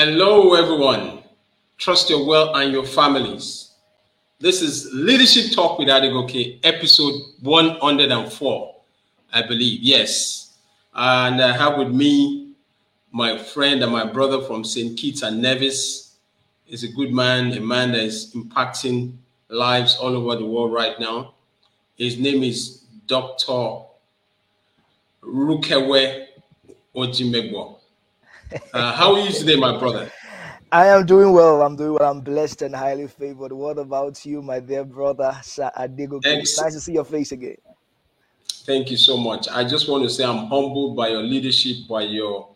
Hello, everyone. Trust your well and your families. This is Leadership Talk with Adigoke, episode 104, I believe. Yes. And I have with me my friend and my brother from St. Kitts and Nevis. He's a good man, a man that is impacting lives all over the world right now. His name is Dr. Rukevwe Odjimogho. How are you today, my brother? I am doing well. I'm blessed and highly favored. What about you, my dear brother, Sir Adigoke? It's nice to see your face again. Thank you so much. I just want to say I'm humbled by your leadership, by your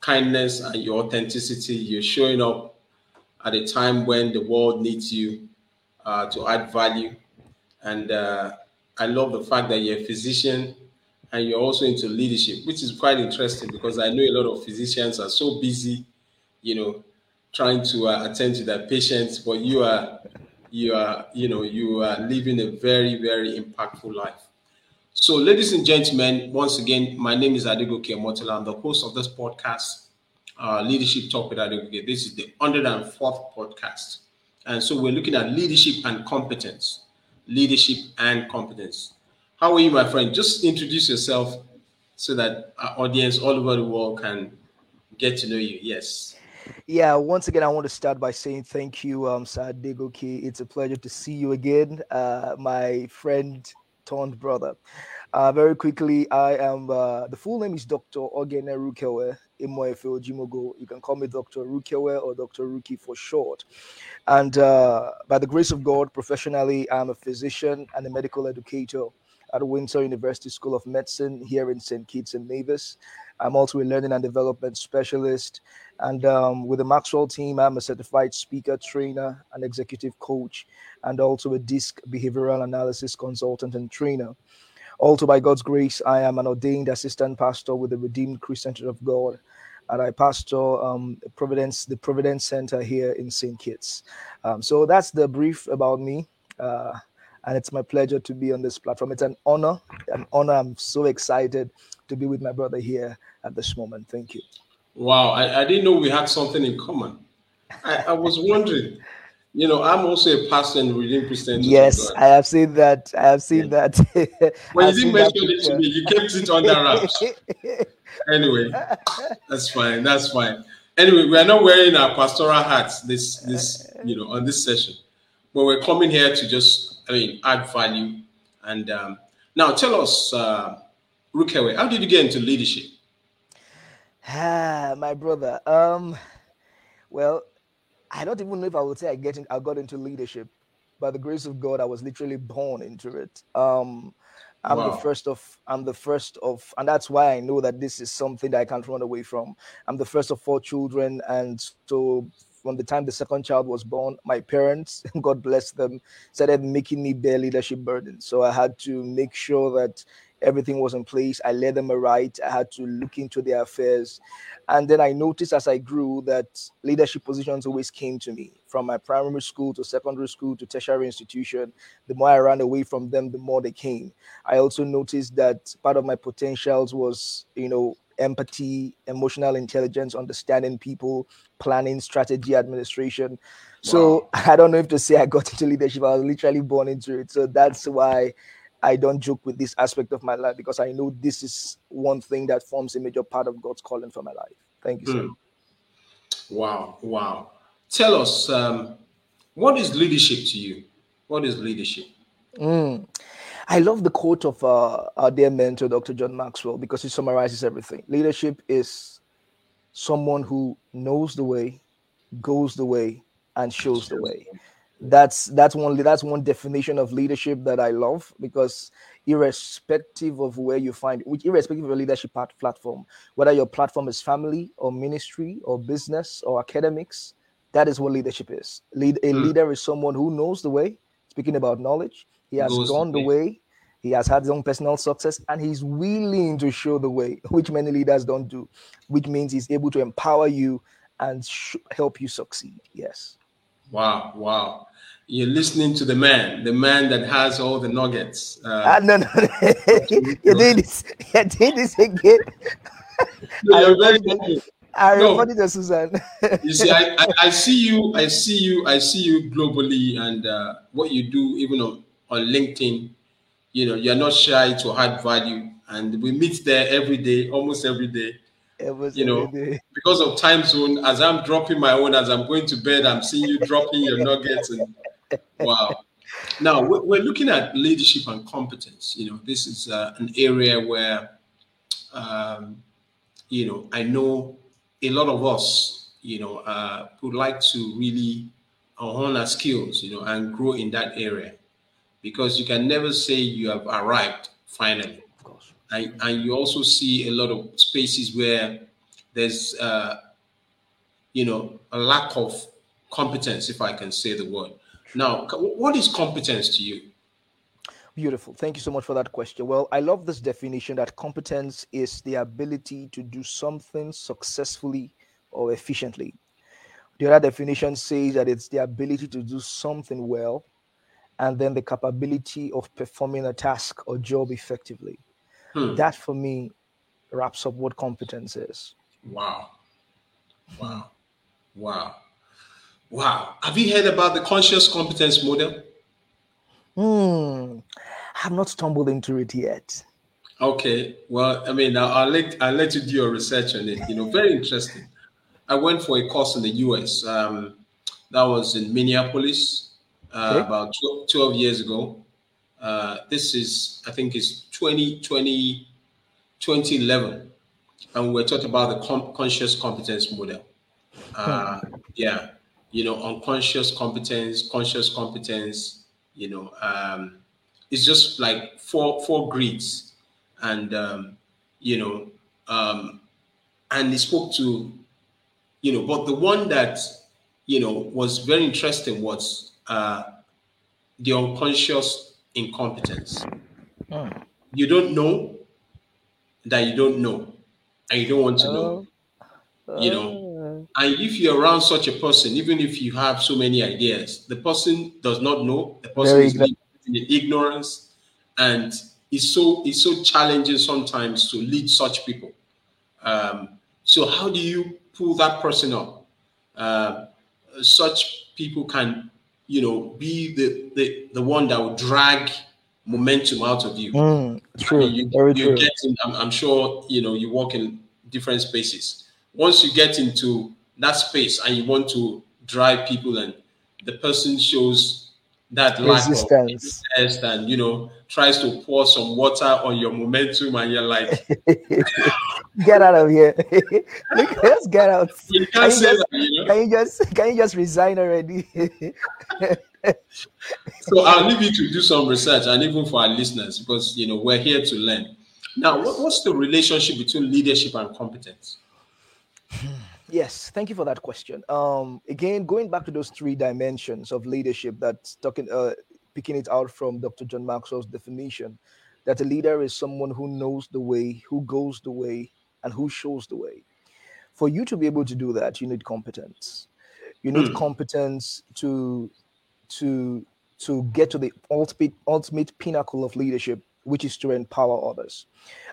kindness and your authenticity. You're showing up at a time when the world needs you to add value. And I love the fact that you're a physician, and you're also into leadership, which is quite interesting because I know a lot of physicians are so busy, you know, trying to attend to their patients, but you are living a very, very impactful life. So ladies and gentlemen, once again, my name is Adigoke Omotola. I'm the host of this podcast, Leadership Talk with Adigoke. This is the 104th podcast. And so we're looking at leadership and competence, How are you, my friend? Just introduce yourself so that our audience all over the world can get to know you. Yes. Yeah. Once again, I want to start by saying thank you, Sir Adigoke. It's a pleasure to see you again, my friend turned brother. Very quickly, I am the full name is Dr. Ogene Rukevwe Emoefe Odjimogho. You can call me Dr. Rukevwe or Dr. Ruki for short. And by the grace of God, professionally, I'm a physician and a medical educator at Windsor University School of Medicine here in St. Kitts and Nevis. I'm also a learning and development specialist. And with the Maxwell team, I'm a certified speaker, trainer, and executive coach, and also a DISC behavioral analysis consultant and trainer. Also, by God's grace, I am an ordained assistant pastor with the Redeemed Christian Church of God, and I pastor the Providence Center here in St. Kitts. So that's the brief about me. And it's my pleasure to be on this platform. It's an honor. I'm so excited to be with my brother here at this moment. Thank you. Wow. I didn't know we had something in common. I was wondering, you know, I'm also a pastor in Redeemed Christian. Yes, I have seen that. I have seen that. When you didn't mention it to me, you kept it under wraps. Anyway, that's fine. Anyway, we are not wearing our pastoral hats on this session. But we're coming here to add value. And now tell us, Rukevwe, how did you get into leadership? My brother. Well, I don't even know if I would say I got into leadership. By the grace of God, I was literally born into it. I'm the first of, and that's why I know that this is something that I can't run away from. I'm the first of four children, and so from the time the second child was born, my parents, God bless them, started making me bear leadership burden. So I had to make sure that everything was in place. I led them aright. I had to look into their affairs. And then I noticed as I grew that leadership positions always came to me, from my primary school to secondary school to tertiary institution. The more I ran away from them, the more they came. I also noticed that part of my potentials was, empathy, emotional intelligence, understanding people, planning, strategy, administration. So I don't know if to say I got into leadership. I was literally born into it. So that's why I don't joke with this aspect of my life, because I know this is one thing that forms a major part of God's calling for my life. Thank you, sir. Wow. Tell us, what is leadership to you? What is leadership? I love the quote of our dear mentor, Dr. John Maxwell, because he summarizes everything. Leadership is someone who knows the way, goes the way, and shows the way. That's one definition of leadership that I love, because irrespective of your leadership platform, whether your platform is family or ministry or business or academics, that is what leadership is. A leader is someone who knows the way, speaking about knowledge. He has gone the way, he has had his own personal success, and he's willing to show the way, which many leaders don't do, which means he's able to empower you and help you succeed. Yes. Wow. You're listening to the man that has all the nuggets. No. You did this again. No, you're very good. I reported to Susan. You see, I see you, I see you globally, and what you do, even on LinkedIn, you know, you're not shy to add value, and we meet there every day, almost every day. Every day. Because of time zone, as I'm dropping my own, as I'm going to bed, I'm seeing you dropping your nuggets, and wow. Now we're looking at leadership and competence. You know, this is an area where, you know, I know a lot of us, you know, would like to really hone our skills, you know, and grow in that area, because you can never say you have arrived finally. Of course. And you also see a lot of spaces where there's, you know, a lack of competence, if I can say the word. Now, what is competence to you? Beautiful. Thank you so much for that question. Well, I love this definition that competence is the ability to do something successfully or efficiently. The other definition says that it's the ability to do something well, and then the capability of performing a task or job effectively. That, for me, wraps up what competence is. Wow. Have you heard about the conscious competence model? I've not stumbled into it yet. Okay. Well, I mean, I'll let you do your research on it. You know, very interesting. I went for a course in the US. That was in Minneapolis about 12 years ago. This is, I think it's 2011. And we're talking about the conscious competence model. Yeah. You know, unconscious competence, conscious competence, you know, it's just like four grids, and, you know, and he spoke to, you know, but the one that, you know, was very interesting was the unconscious incompetence. You don't know that you don't know, and you don't want to know, you know. And if you're around such a person, even if you have so many ideas, the person does not know. The person is in ignorance, and it's so challenging sometimes to lead such people. So how do you pull that person up? Such people can, you know, be the one that will drag momentum out of you. True. I mean, you get in, I'm sure, you know, you work in different spaces. Once you get into that space and you want to drive people, and the person shows that lack of resistance, and, you know, tries to pour some water on your momentum, and you're like, get out of here. Let's get out. You can't say that, you know? Can you just resign already? So I'll leave you to do some research, and even for our listeners, because, you know, we're here to learn. Now, what's the relationship between leadership and competence? Yes, thank you for that question. Again, going back to those three dimensions of leadership, that's talking, picking it out from Dr. John Maxwell's definition, that a leader is someone who knows the way, who goes the way, and who shows the way. For you to be able to do that, you need competence. You need competence to get to the ultimate pinnacle of leadership, which is to empower others.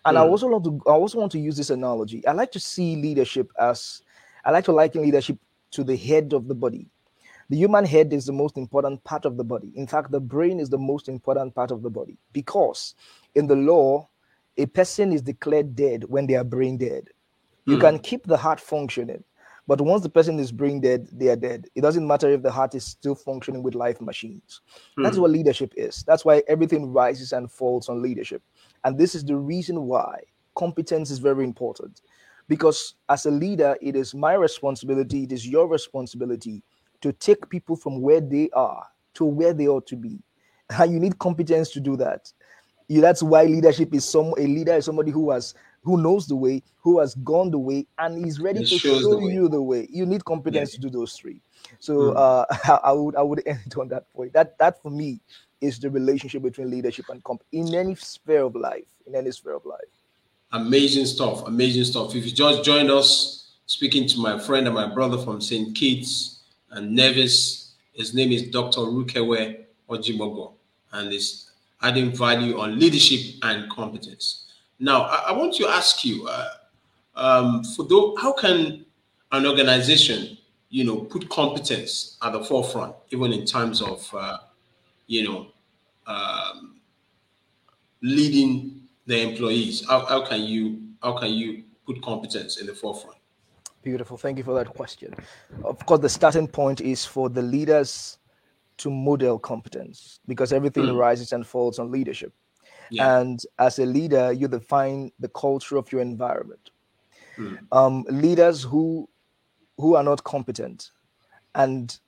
And I also want to use this analogy. I like to see leadership as, I like to liken leadership to the head of the body. The human head is the most important part of the body. In fact, the brain is the most important part of the body, because in the law, a person is declared dead when they are brain dead. You can keep the heart functioning, but once the person is brain dead, they are dead. It doesn't matter if the heart is still functioning with life machines. That's what leadership is. That's why everything rises and falls on leadership. And this is the reason why competence is very important. Because as a leader, it is my responsibility, it is your responsibility to take people from where they are to where they ought to be. And you need competence to do that. That's why leadership is somebody who knows the way, who has gone the way, and is ready to show you the way. You need competence to do those three. So I would end it on that point. That for me is the relationship between leadership and in any sphere of life. Amazing stuff. If you just joined us, speaking to my friend and my brother from St. Kitts and Nevis, his name is Dr. Rukevwe Odjimogho, and is adding value on leadership and competence. Now, I want to ask you, how can an organization, you know, put competence at the forefront, even in terms of, leading the employees. How can you put competence in the forefront? Beautiful. Thank you for that question. Of course, the starting point is for the leaders to model competence, because everything rises and falls on leadership. Yeah. And as a leader, you define the culture of your environment. Leaders who are not competent and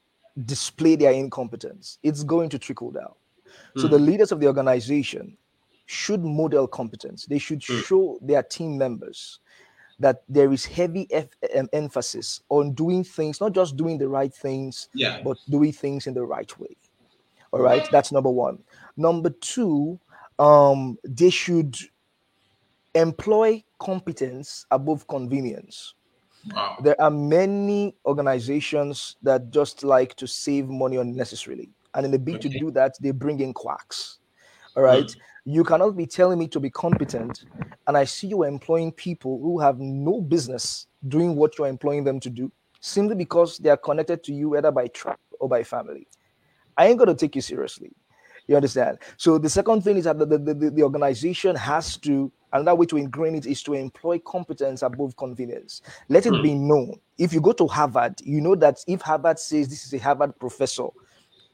display their incompetence, it's going to trickle down. So the leaders of the organization should model competence. They should show their team members that there is heavy emphasis on doing things, not just doing the right things, but doing things in the right way. All right, that's number one. Number two, they should employ competence above convenience. Wow. There are many organizations that just like to save money unnecessarily. And in the bid to do that, they bring in quacks. All right. You cannot be telling me to be competent, and I see you employing people who have no business doing what you're employing them to do, simply because they are connected to you, whether by tribe or by family. I ain't going to take you seriously. You understand? So the second thing is that the organization has to, another way to ingrain it is to employ competence above convenience. Let it be known. If you go to Harvard, you know that if Harvard says this is a Harvard professor,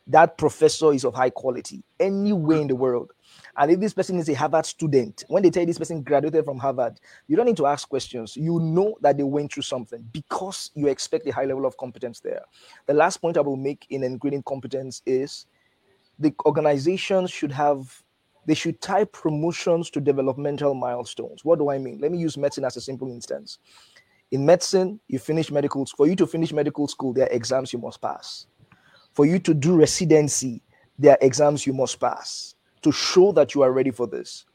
that professor is of high quality anywhere in the world. And if this person is a Harvard student, when they tell you this person graduated from Harvard, you don't need to ask questions. You know that they went through something because you expect a high level of competence there. The last point I will make in ingraining competence is the organizations should have, they should tie promotions to developmental milestones. What do I mean? Let me use medicine as a simple instance. In medicine, you finish medical school. For you to finish medical school, there are exams you must pass. For you to do residency, there are exams you must pass to show that you are ready for this.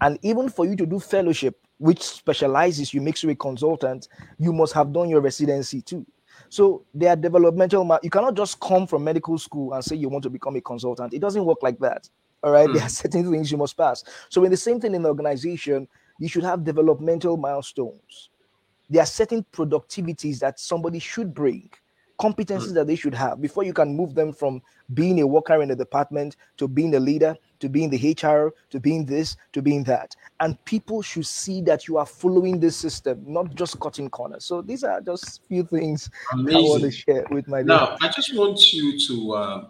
And even for you to do fellowship, which specializes you, makes you a consultant, you must have done your residency too. So there are developmental, you cannot just come from medical school and say you want to become a consultant. It doesn't work like that. All right. There are certain things you must pass. So in the same thing in the organization, you should have developmental milestones. There are certain productivities that somebody should bring, competencies that they should have before you can move them from being a worker in the department to being the leader, to being the HR, to being this, to being that. And people should see that you are following this system, not just cutting corners. So these are just few things I want to share with my leader. Now, I just want you to,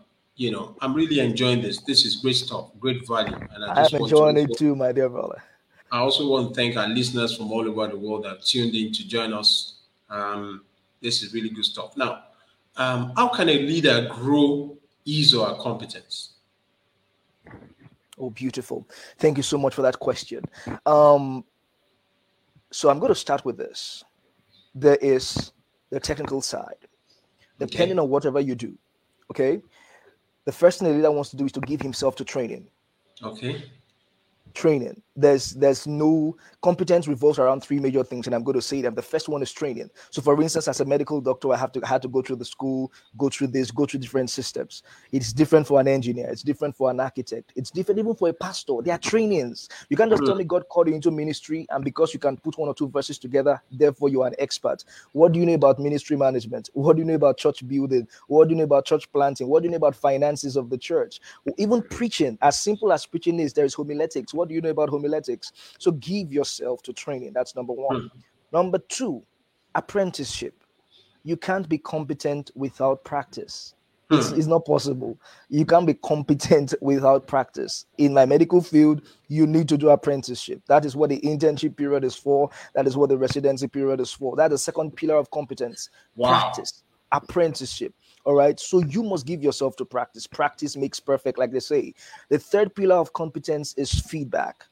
I'm really enjoying this. This is great stuff, great value. And I'm enjoying it too, my dear brother. I also want to thank our listeners from all over the world that tuned in to join us. This is really good stuff. Now, how can a leader grow his or her competence? Oh, beautiful. Thank you so much for that question. So I'm going to start with this. There is the technical side, depending on whatever you do. Okay. The first thing a leader wants to do is to give himself to training. Okay. Training. There's no competence revolves around three major things, and I'm going to say them. The first one is training. So, for instance, as a medical doctor, I had to go through the school, go through different systems. It's different for an engineer. It's different for an architect. It's different even for a pastor. There are trainings. You can't just tell me God called you into ministry, and because you can put one or two verses together, therefore you are an expert. What do you know about ministry management? What do you know about church building? What do you know about church planting? What do you know about finances of the church? Even preaching, as simple as preaching is, there is homiletics. What do you know about homiletics? So give yourself to training. That's number one. Number two, apprenticeship. You can't be competent without practice. It's not possible. You can't be competent without practice. In my medical field, you need to do apprenticeship. That is what the internship period is for. That is what the residency period is for. That's the second pillar of competence. Wow. Practice. Apprenticeship. All right. So you must give yourself to practice. Practice makes perfect, like they say. The third pillar of competence is feedback.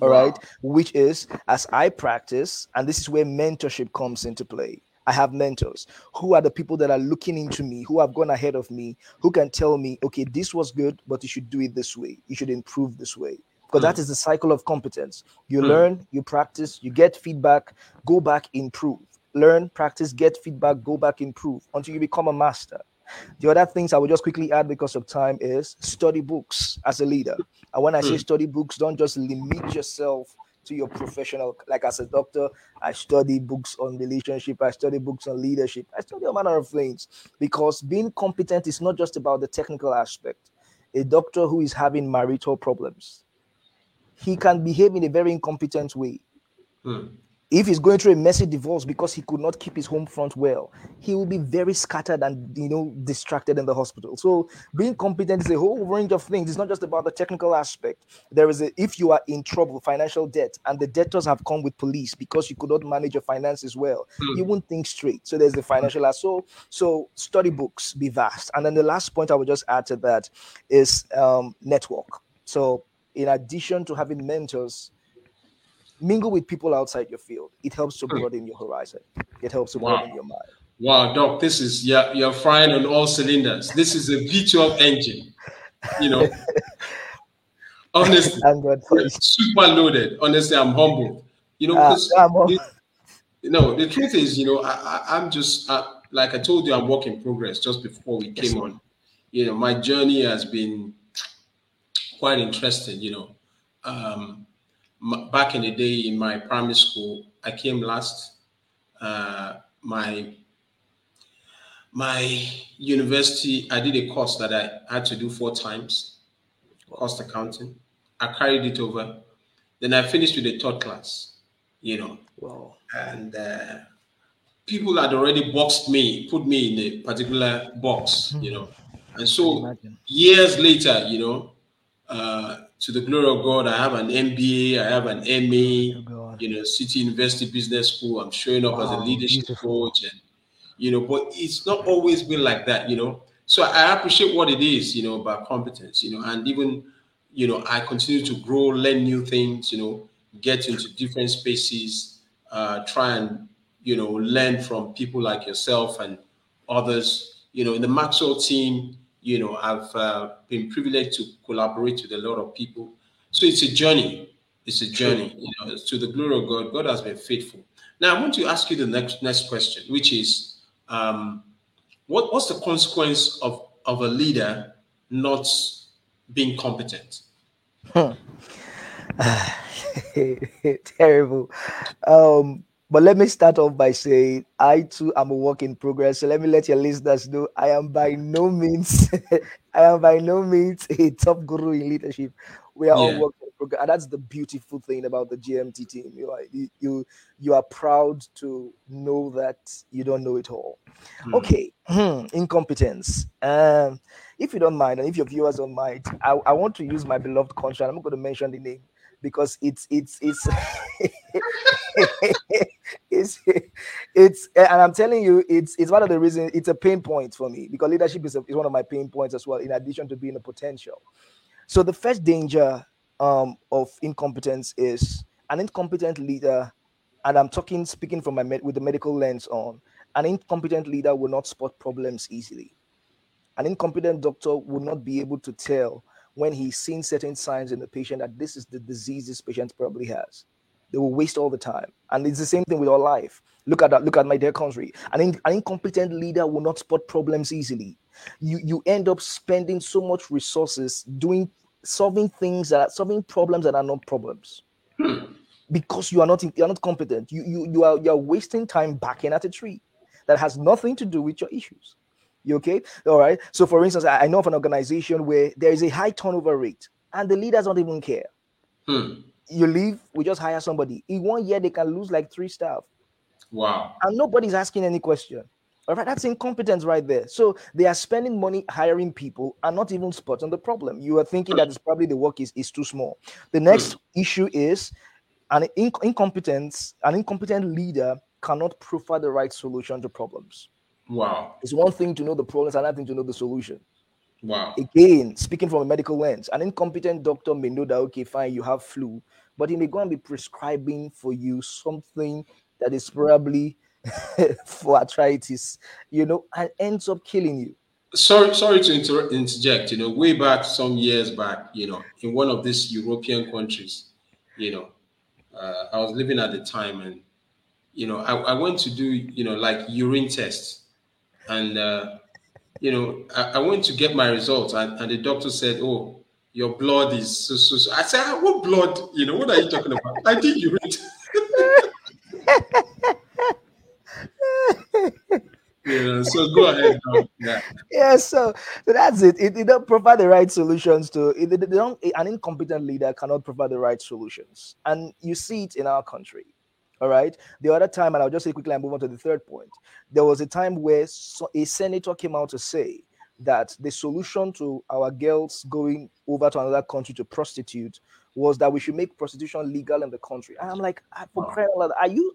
All right. Which is, as I practice, and this is where mentorship comes into play. I have mentors who are the people that are looking into me, who have gone ahead of me, who can tell me, okay, this was good, but you should do it this way. You should improve this way. Because that is the cycle of competence. You learn, you practice, you get feedback, go back, improve. Learn, practice, get feedback, go back, improve until you become a master. The other things I will just quickly add because of time is study books as a leader. And when I say study books, don't just limit yourself to your professional. Like as a doctor, I study books on relationship. I study books on leadership. I study a manner of things, because being competent is not just about the technical aspect. A doctor who is having marital problems, he can behave in a very incompetent way. If he's going through a messy divorce because he could not keep his home front well, he will be very scattered and, distracted in the hospital. So being competent is a whole range of things. It's not just about the technical aspect. There is if you are in trouble, financial debt, and the debtors have come with police because you could not manage your finances well, you won't think straight. So there's the financial aspect. So study books, be vast. And then the last point I would just add to that is network. So in addition to having mentors, mingle with people outside your field. It helps to broaden your horizon. It helps to broaden your mind. Wow, Doc, this is, you're frying on all cylinders. This is a V12 engine, Honestly, super loaded. Honestly, I'm humbled. The truth is, I'm just, like I told you, I'm work in progress just before we came on. My journey has been quite interesting, back in the day in my primary school, I came last. My university, I did a course that I had to do 4 times, cost accounting. I carried it over. Then I finished with the 3rd class, Wow. And people had already put me in a particular box, And so years later, to the glory of God, I have an MBA, I have an MA, City University Business School. I'm showing up as a leadership coach, and but it's not always been like that, So I appreciate what it is, about competence, and even, I continue to grow, learn new things, get into different spaces, try and, learn from people like yourself and others, in the Maxwell team. I've been privileged to collaborate with a lot of people. So it's a journey. To the glory of God, God has been faithful. Now, I want to ask you the next question, which is, what's the consequence of a leader not being competent? Terrible. But let me start off by saying I too am a work in progress. So let me let your listeners know I am by no means a top guru in leadership. We are all work in progress, and that's the beautiful thing about the GMT team. You are proud to know that you don't know it all. Okay, incompetence. If you don't mind, and if your viewers don't mind, I want to use my beloved country. I'm not going to mention the name, because it's and I'm telling you, it's one of the reasons. It's a pain point for me, because leadership is one of my pain points as well, in addition to being a potential. So the first danger of incompetence is an incompetent leader, and I'm speaking from with the medical lens on. An incompetent leader will not spot problems easily. An incompetent doctor will not be able to tell when he's seen certain signs in the patient that this is the disease this patient probably has. They will waste all the time. And it's the same thing with our life. Look at my dear country. An incompetent leader will not spot problems easily. You end up spending so much resources solving problems that are not problems. Because you are not competent. You are wasting time backing at a tree that has nothing to do with your issues. You okay? All right. So for instance, I know of an organization where there is a high turnover rate and the leaders don't even care. You leave, we just hire somebody. In 1 year, they can lose like 3 staff. Wow. And nobody's asking any question. All right, that's incompetence right there. So they are spending money hiring people and not even spotting the problem. You are thinking that it's probably the work is too small. The next issue is an incompetent leader cannot provide the right solution to problems. Wow. It's one thing to know the problem, it's another thing to know the solution. Wow. Again, speaking from a medical lens, an incompetent doctor may know that, okay, fine, you have flu, but he may go and be prescribing for you something that is probably for arthritis, and ends up killing you. Sorry to interject, way back, some years back, in one of these European countries, I was living at the time, and, I went to do, like urine tests, and I went to get my results, and the doctor said, "Oh, your blood is so. I said, what blood? You know, what are you talking about? I think you read. Yeah, so go ahead. Yeah. Yeah, so that's it. It don't provide the right solutions to it. An incompetent leader cannot provide the right solutions. And you see it in our country. All right. The other time, and I'll just say quickly and move on to the third point. There was a time where a senator came out to say that the solution to our girls going over to another country to prostitute was that we should make prostitution legal in the country. And I'm like, are you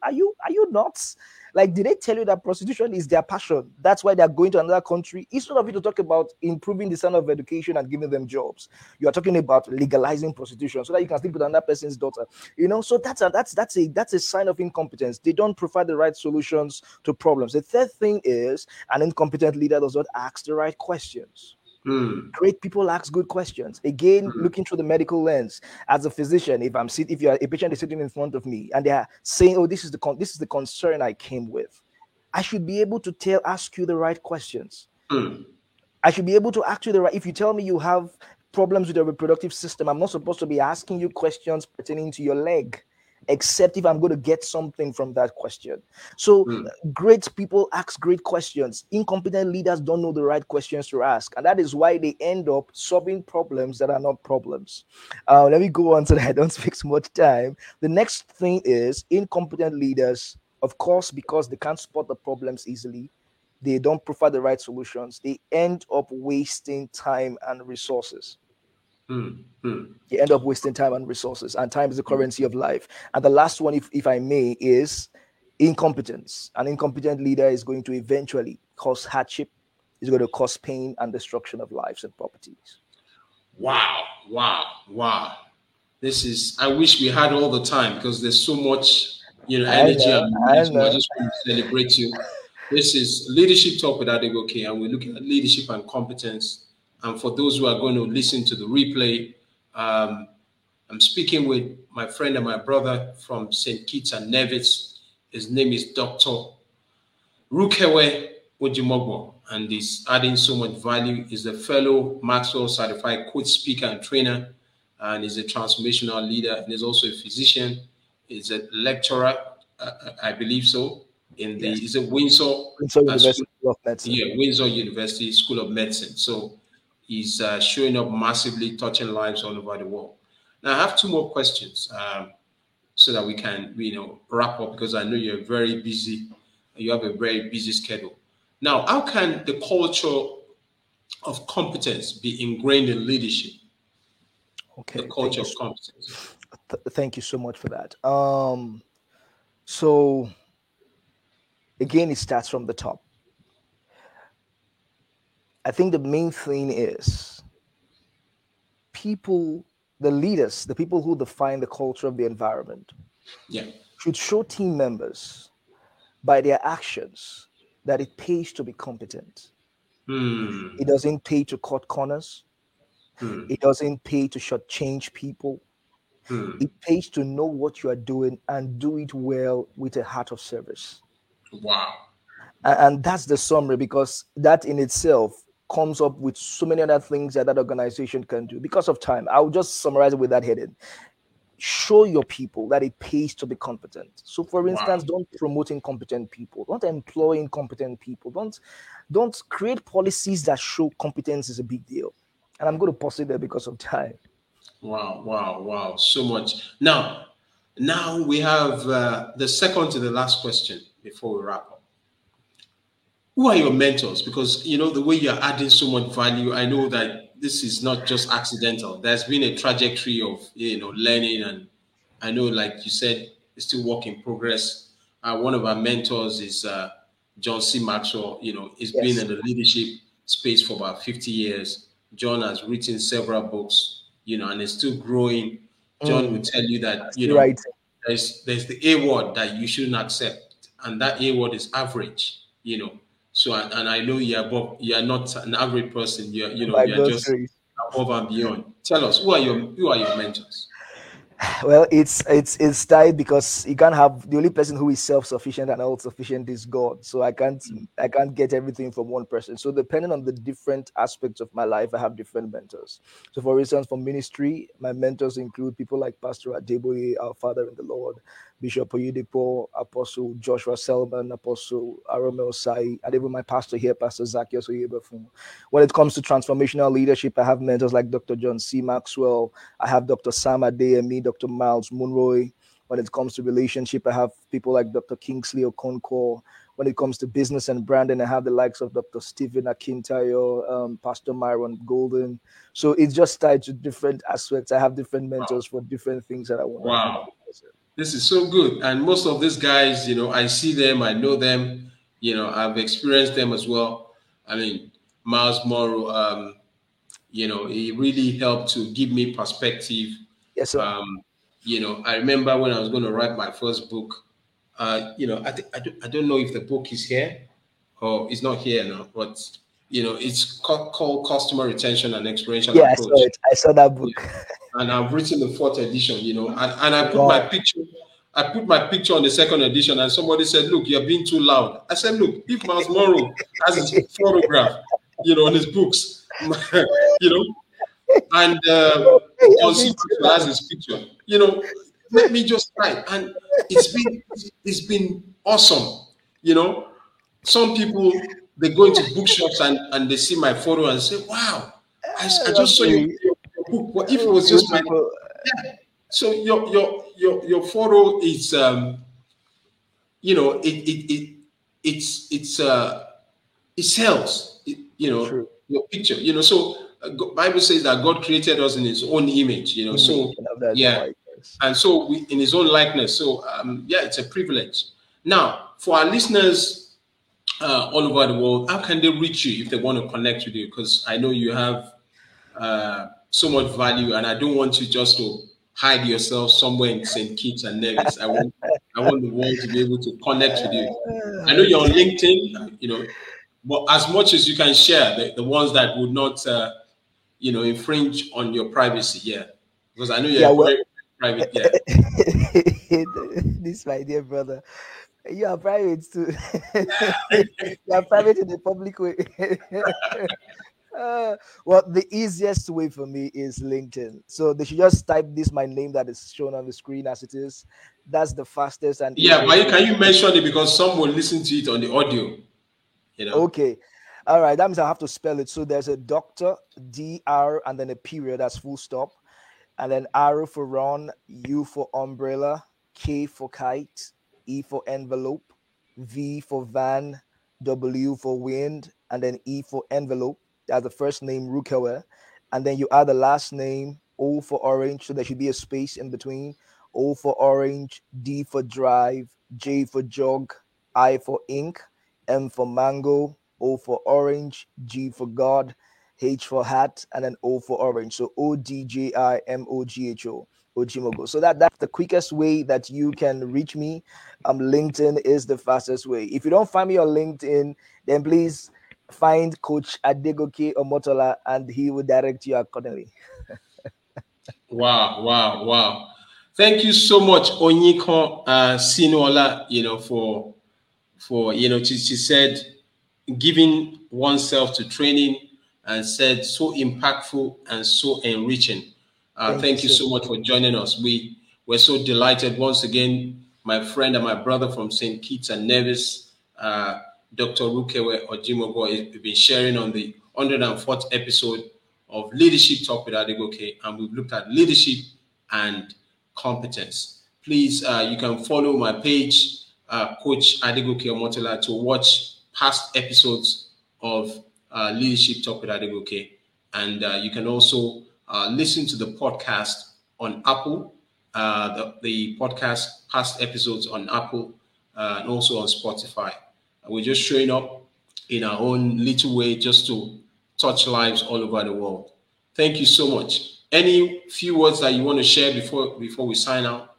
nuts? Like, did they tell you that prostitution is their passion? That's why they're going to another country. Instead of you to talk about improving the standard of education and giving them jobs, you are talking about legalizing prostitution so that you can sleep with another person's daughter. You know, so that's a sign of incompetence. They don't provide the right solutions to problems. The third thing is an incompetent leader does not ask the right questions. Great people ask good questions. Again, looking through the medical lens as a physician, if you are a patient is sitting in front of me and they are saying, "Oh, this is the concern I came with," I should be able to ask you the right questions. I should be able to ask you the right. If you tell me you have problems with your reproductive system, I'm not supposed to be asking you questions pertaining to your leg, except if I'm going to get something from that question. So great people ask great questions. Incompetent leaders don't know the right questions to ask. And that is why they end up solving problems that are not problems. Let me go on so that I don't speak so much time. The next thing is incompetent leaders, of course, because they can't spot the problems easily, they don't provide the right solutions. They end up wasting time and resources. You end up wasting time and resources, and time is the currency of life. And the last one, if I may, is incompetence. An incompetent leader is going to eventually cause hardship, is going to cause pain and destruction of lives and properties. Wow. This is, I wish we had all the time because there's so much, energy. I just want to celebrate you. This is Leadership Talk with Adigoke, and we're looking at leadership and competence. And for those who are going to listen to the replay, I'm speaking with my friend and my brother from St. Kitts and Nevis. His name is Dr. Rukevwe Odjimogho, and he's adding so much value. He's a fellow Maxwell certified coach, speaker, and trainer, and he's a transformational leader, and he's also a physician. He's a lecturer, I believe so, He's a Windsor University School of Medicine. Yeah, Windsor University School of Medicine. So he's showing up massively, touching lives all over the world. Now, I have two more questions so that we can, wrap up, because I know you're very busy. You have a very busy schedule. Now, how can the culture of competence be ingrained in leadership? Okay. The culture of competence. Thank you so much for that. So, again, it starts from the top. I think the main thing is the people who define the culture of the environment should show team members by their actions that it pays to be competent. It doesn't pay to cut corners. It doesn't pay to shortchange people. It pays to know what you are doing and do it well with a heart of service. Wow. And that's the summary, because that in itself comes up with so many other things that organization can do. Because of time, I'll just summarize it with that heading. Show your people that it pays to be competent. So, for instance, don't promote incompetent people. Don't employ incompetent people. Don't create policies that show competence is a big deal. And I'm going to pause it there because of time. Wow. So much. Now we have the second to the last question before we wrap up. Who are your mentors? Because, the way you're adding so much value, I know that this is not just accidental. There's been a trajectory of, learning. And I know, like you said, it's still work in progress. One of our mentors is John C. Maxwell. He's been in the leadership space for about 50 years. John has written several books, and it's still growing. John will tell you that, right. There's the A word that you shouldn't accept. And that A word is average, So, and I know you are not an average person. You're just above and beyond. Tell us, who are your mentors? Well, it's tied because you can't have the only person who is self-sufficient and all-sufficient is God. So I can't get everything from one person. So depending on the different aspects of my life, I have different mentors. So for instance, for ministry, my mentors include people like Pastor Adeboye, our father in the Lord, Bishop Oyedepo, Apostle Joshua Selman, Apostle Arame Osai, and even my pastor here, Pastor Zakia Soyubafu. When it comes to transformational leadership, I have mentors like Dr. John C. Maxwell. I have Dr. Sam Adeyemi, Dr. Myles Munroe. When it comes to relationship, I have people like Dr. Kingsley Oconcourt. When it comes to business and branding, I have the likes of Dr. Stephen Akintayo, Pastor Myron Golden. So it's just tied to different aspects. I have different mentors for different things that I want. Wow. To do. This is so good. And most of these guys, you know, I see them, I know them, you know, I've experienced them as well. I mean, Myles Munroe, you know, he really helped to give me perspective. Yes, sir. You know, I remember when I was going to write my first book, you know, I don't know if the book is here or it's not here now, but, you know, it's called Customer Retention and Expansion. Yeah, Approach. I saw it. I saw that book. Yeah. And I've written the fourth edition, you know, and I put my picture. I put my picture on the second edition, and somebody said, "Look, you're being too loud." I said, "Look, if Myles Munroe has his photograph, you know, on his books, you know, and also has his picture, you know, let me just try." And it's been awesome, you know. Some people, they go into bookshops and they see my photo and say, "Wow, I just saw you." But if it was just my, yeah. So your photo is you know, it sells it, you know. True. Your picture, you know. So Bible says that God created us in his own image, you know. So yeah, and so we, in his own likeness. So yeah, it's a privilege. Now for our listeners all over the world, how can they reach you if they want to connect with you? Because I know you have so much value, and I don't want you just to hide yourself somewhere in St. Kitts and Nevis. I want the world to be able to connect with you. I know you're on LinkedIn, you know, but as much as you can share the ones that would not, you know, infringe on your privacy. Yeah, because I know you're very private. Yeah, this my dear brother. You are private too. You are private in the public way. Well, the easiest way for me is LinkedIn. So they should just type this, my name that is shown on the screen as it is. That's the fastest. And yeah, but can you mention it, because some will listen to it on the audio, you know? Okay. All right. That means I have to spell it. So there's a Dr. DR and then a period, that's full stop. And then R for Ron, U for umbrella, K for kite, E for envelope, V for van, W for wind, and then E for envelope. That's the first name, Rukevwe, and then you add the last name, O for orange, so there should be a space in between. O for orange, D for drive, J for jog, I for ink, M for mango, O for orange, G for God, H for hat, and then O for orange. So ODJIMOGHO. Odjimogho. So that's the quickest way that you can reach me. LinkedIn is the fastest way. If you don't find me on LinkedIn, then please find Coach Adigoke Omotola, and he will direct you accordingly. Wow. Thank you so much, Onyiko Sinola, you know, for you know, she said, giving oneself to training, and said, so impactful and so enriching. Thank you so much for joining us. We're so delighted once again, my friend and my brother from St. Kitts and Nevis, Dr. Rukevwe Odjimogho, has been sharing on the 104th episode of Leadership Talk with Adigoke, and we've looked at leadership and competence. Please, you can follow my page, Coach Adigoke Omotola, to watch past episodes of Leadership Talk with Adigoke, and you can also listen to the podcast on Apple, the podcast past episodes on Apple, and also on Spotify. We're just showing up in our own little way just to touch lives all over the world. Thank you so much. Any few words that you want to share before we sign out?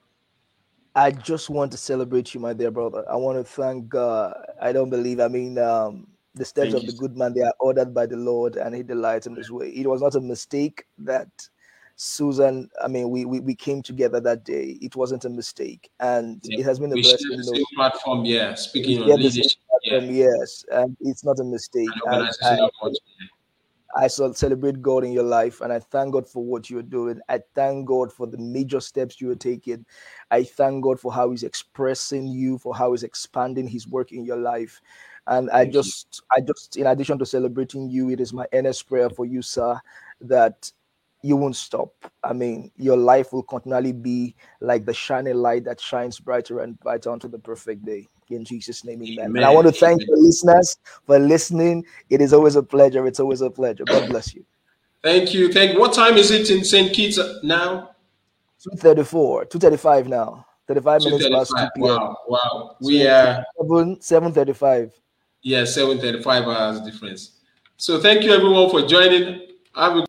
I just want to celebrate you, my dear brother. I want to thank God. I don't believe, the steps of the good man, they are ordered by the Lord, and he delights in his way. It was not a mistake that Susan, we came together that day. It wasn't a mistake, and it has been a blessing. The same platform, speaking on leadership. Yes, and it's not a mistake. I celebrate God in your life, and I thank God for what you're doing. I thank God for the major steps you are taking. I thank God for how He's expressing you, for how He's expanding His work in your life. And I just, in addition to celebrating you, it is my earnest prayer for you, sir, that you won't stop. Your life will continually be like the shining light that shines brighter and brighter unto the perfect day. In Jesus' name, amen. And I want to thank the listeners for listening. It is always a pleasure. It's always a pleasure. God bless you. Thank you. What time is it in St. Kitts now? 2:34, 2:35 now. 35 minutes past 2 p.m. Wow. We are 7:35. Yeah, 7:35 hours difference. So thank you everyone for joining. Have a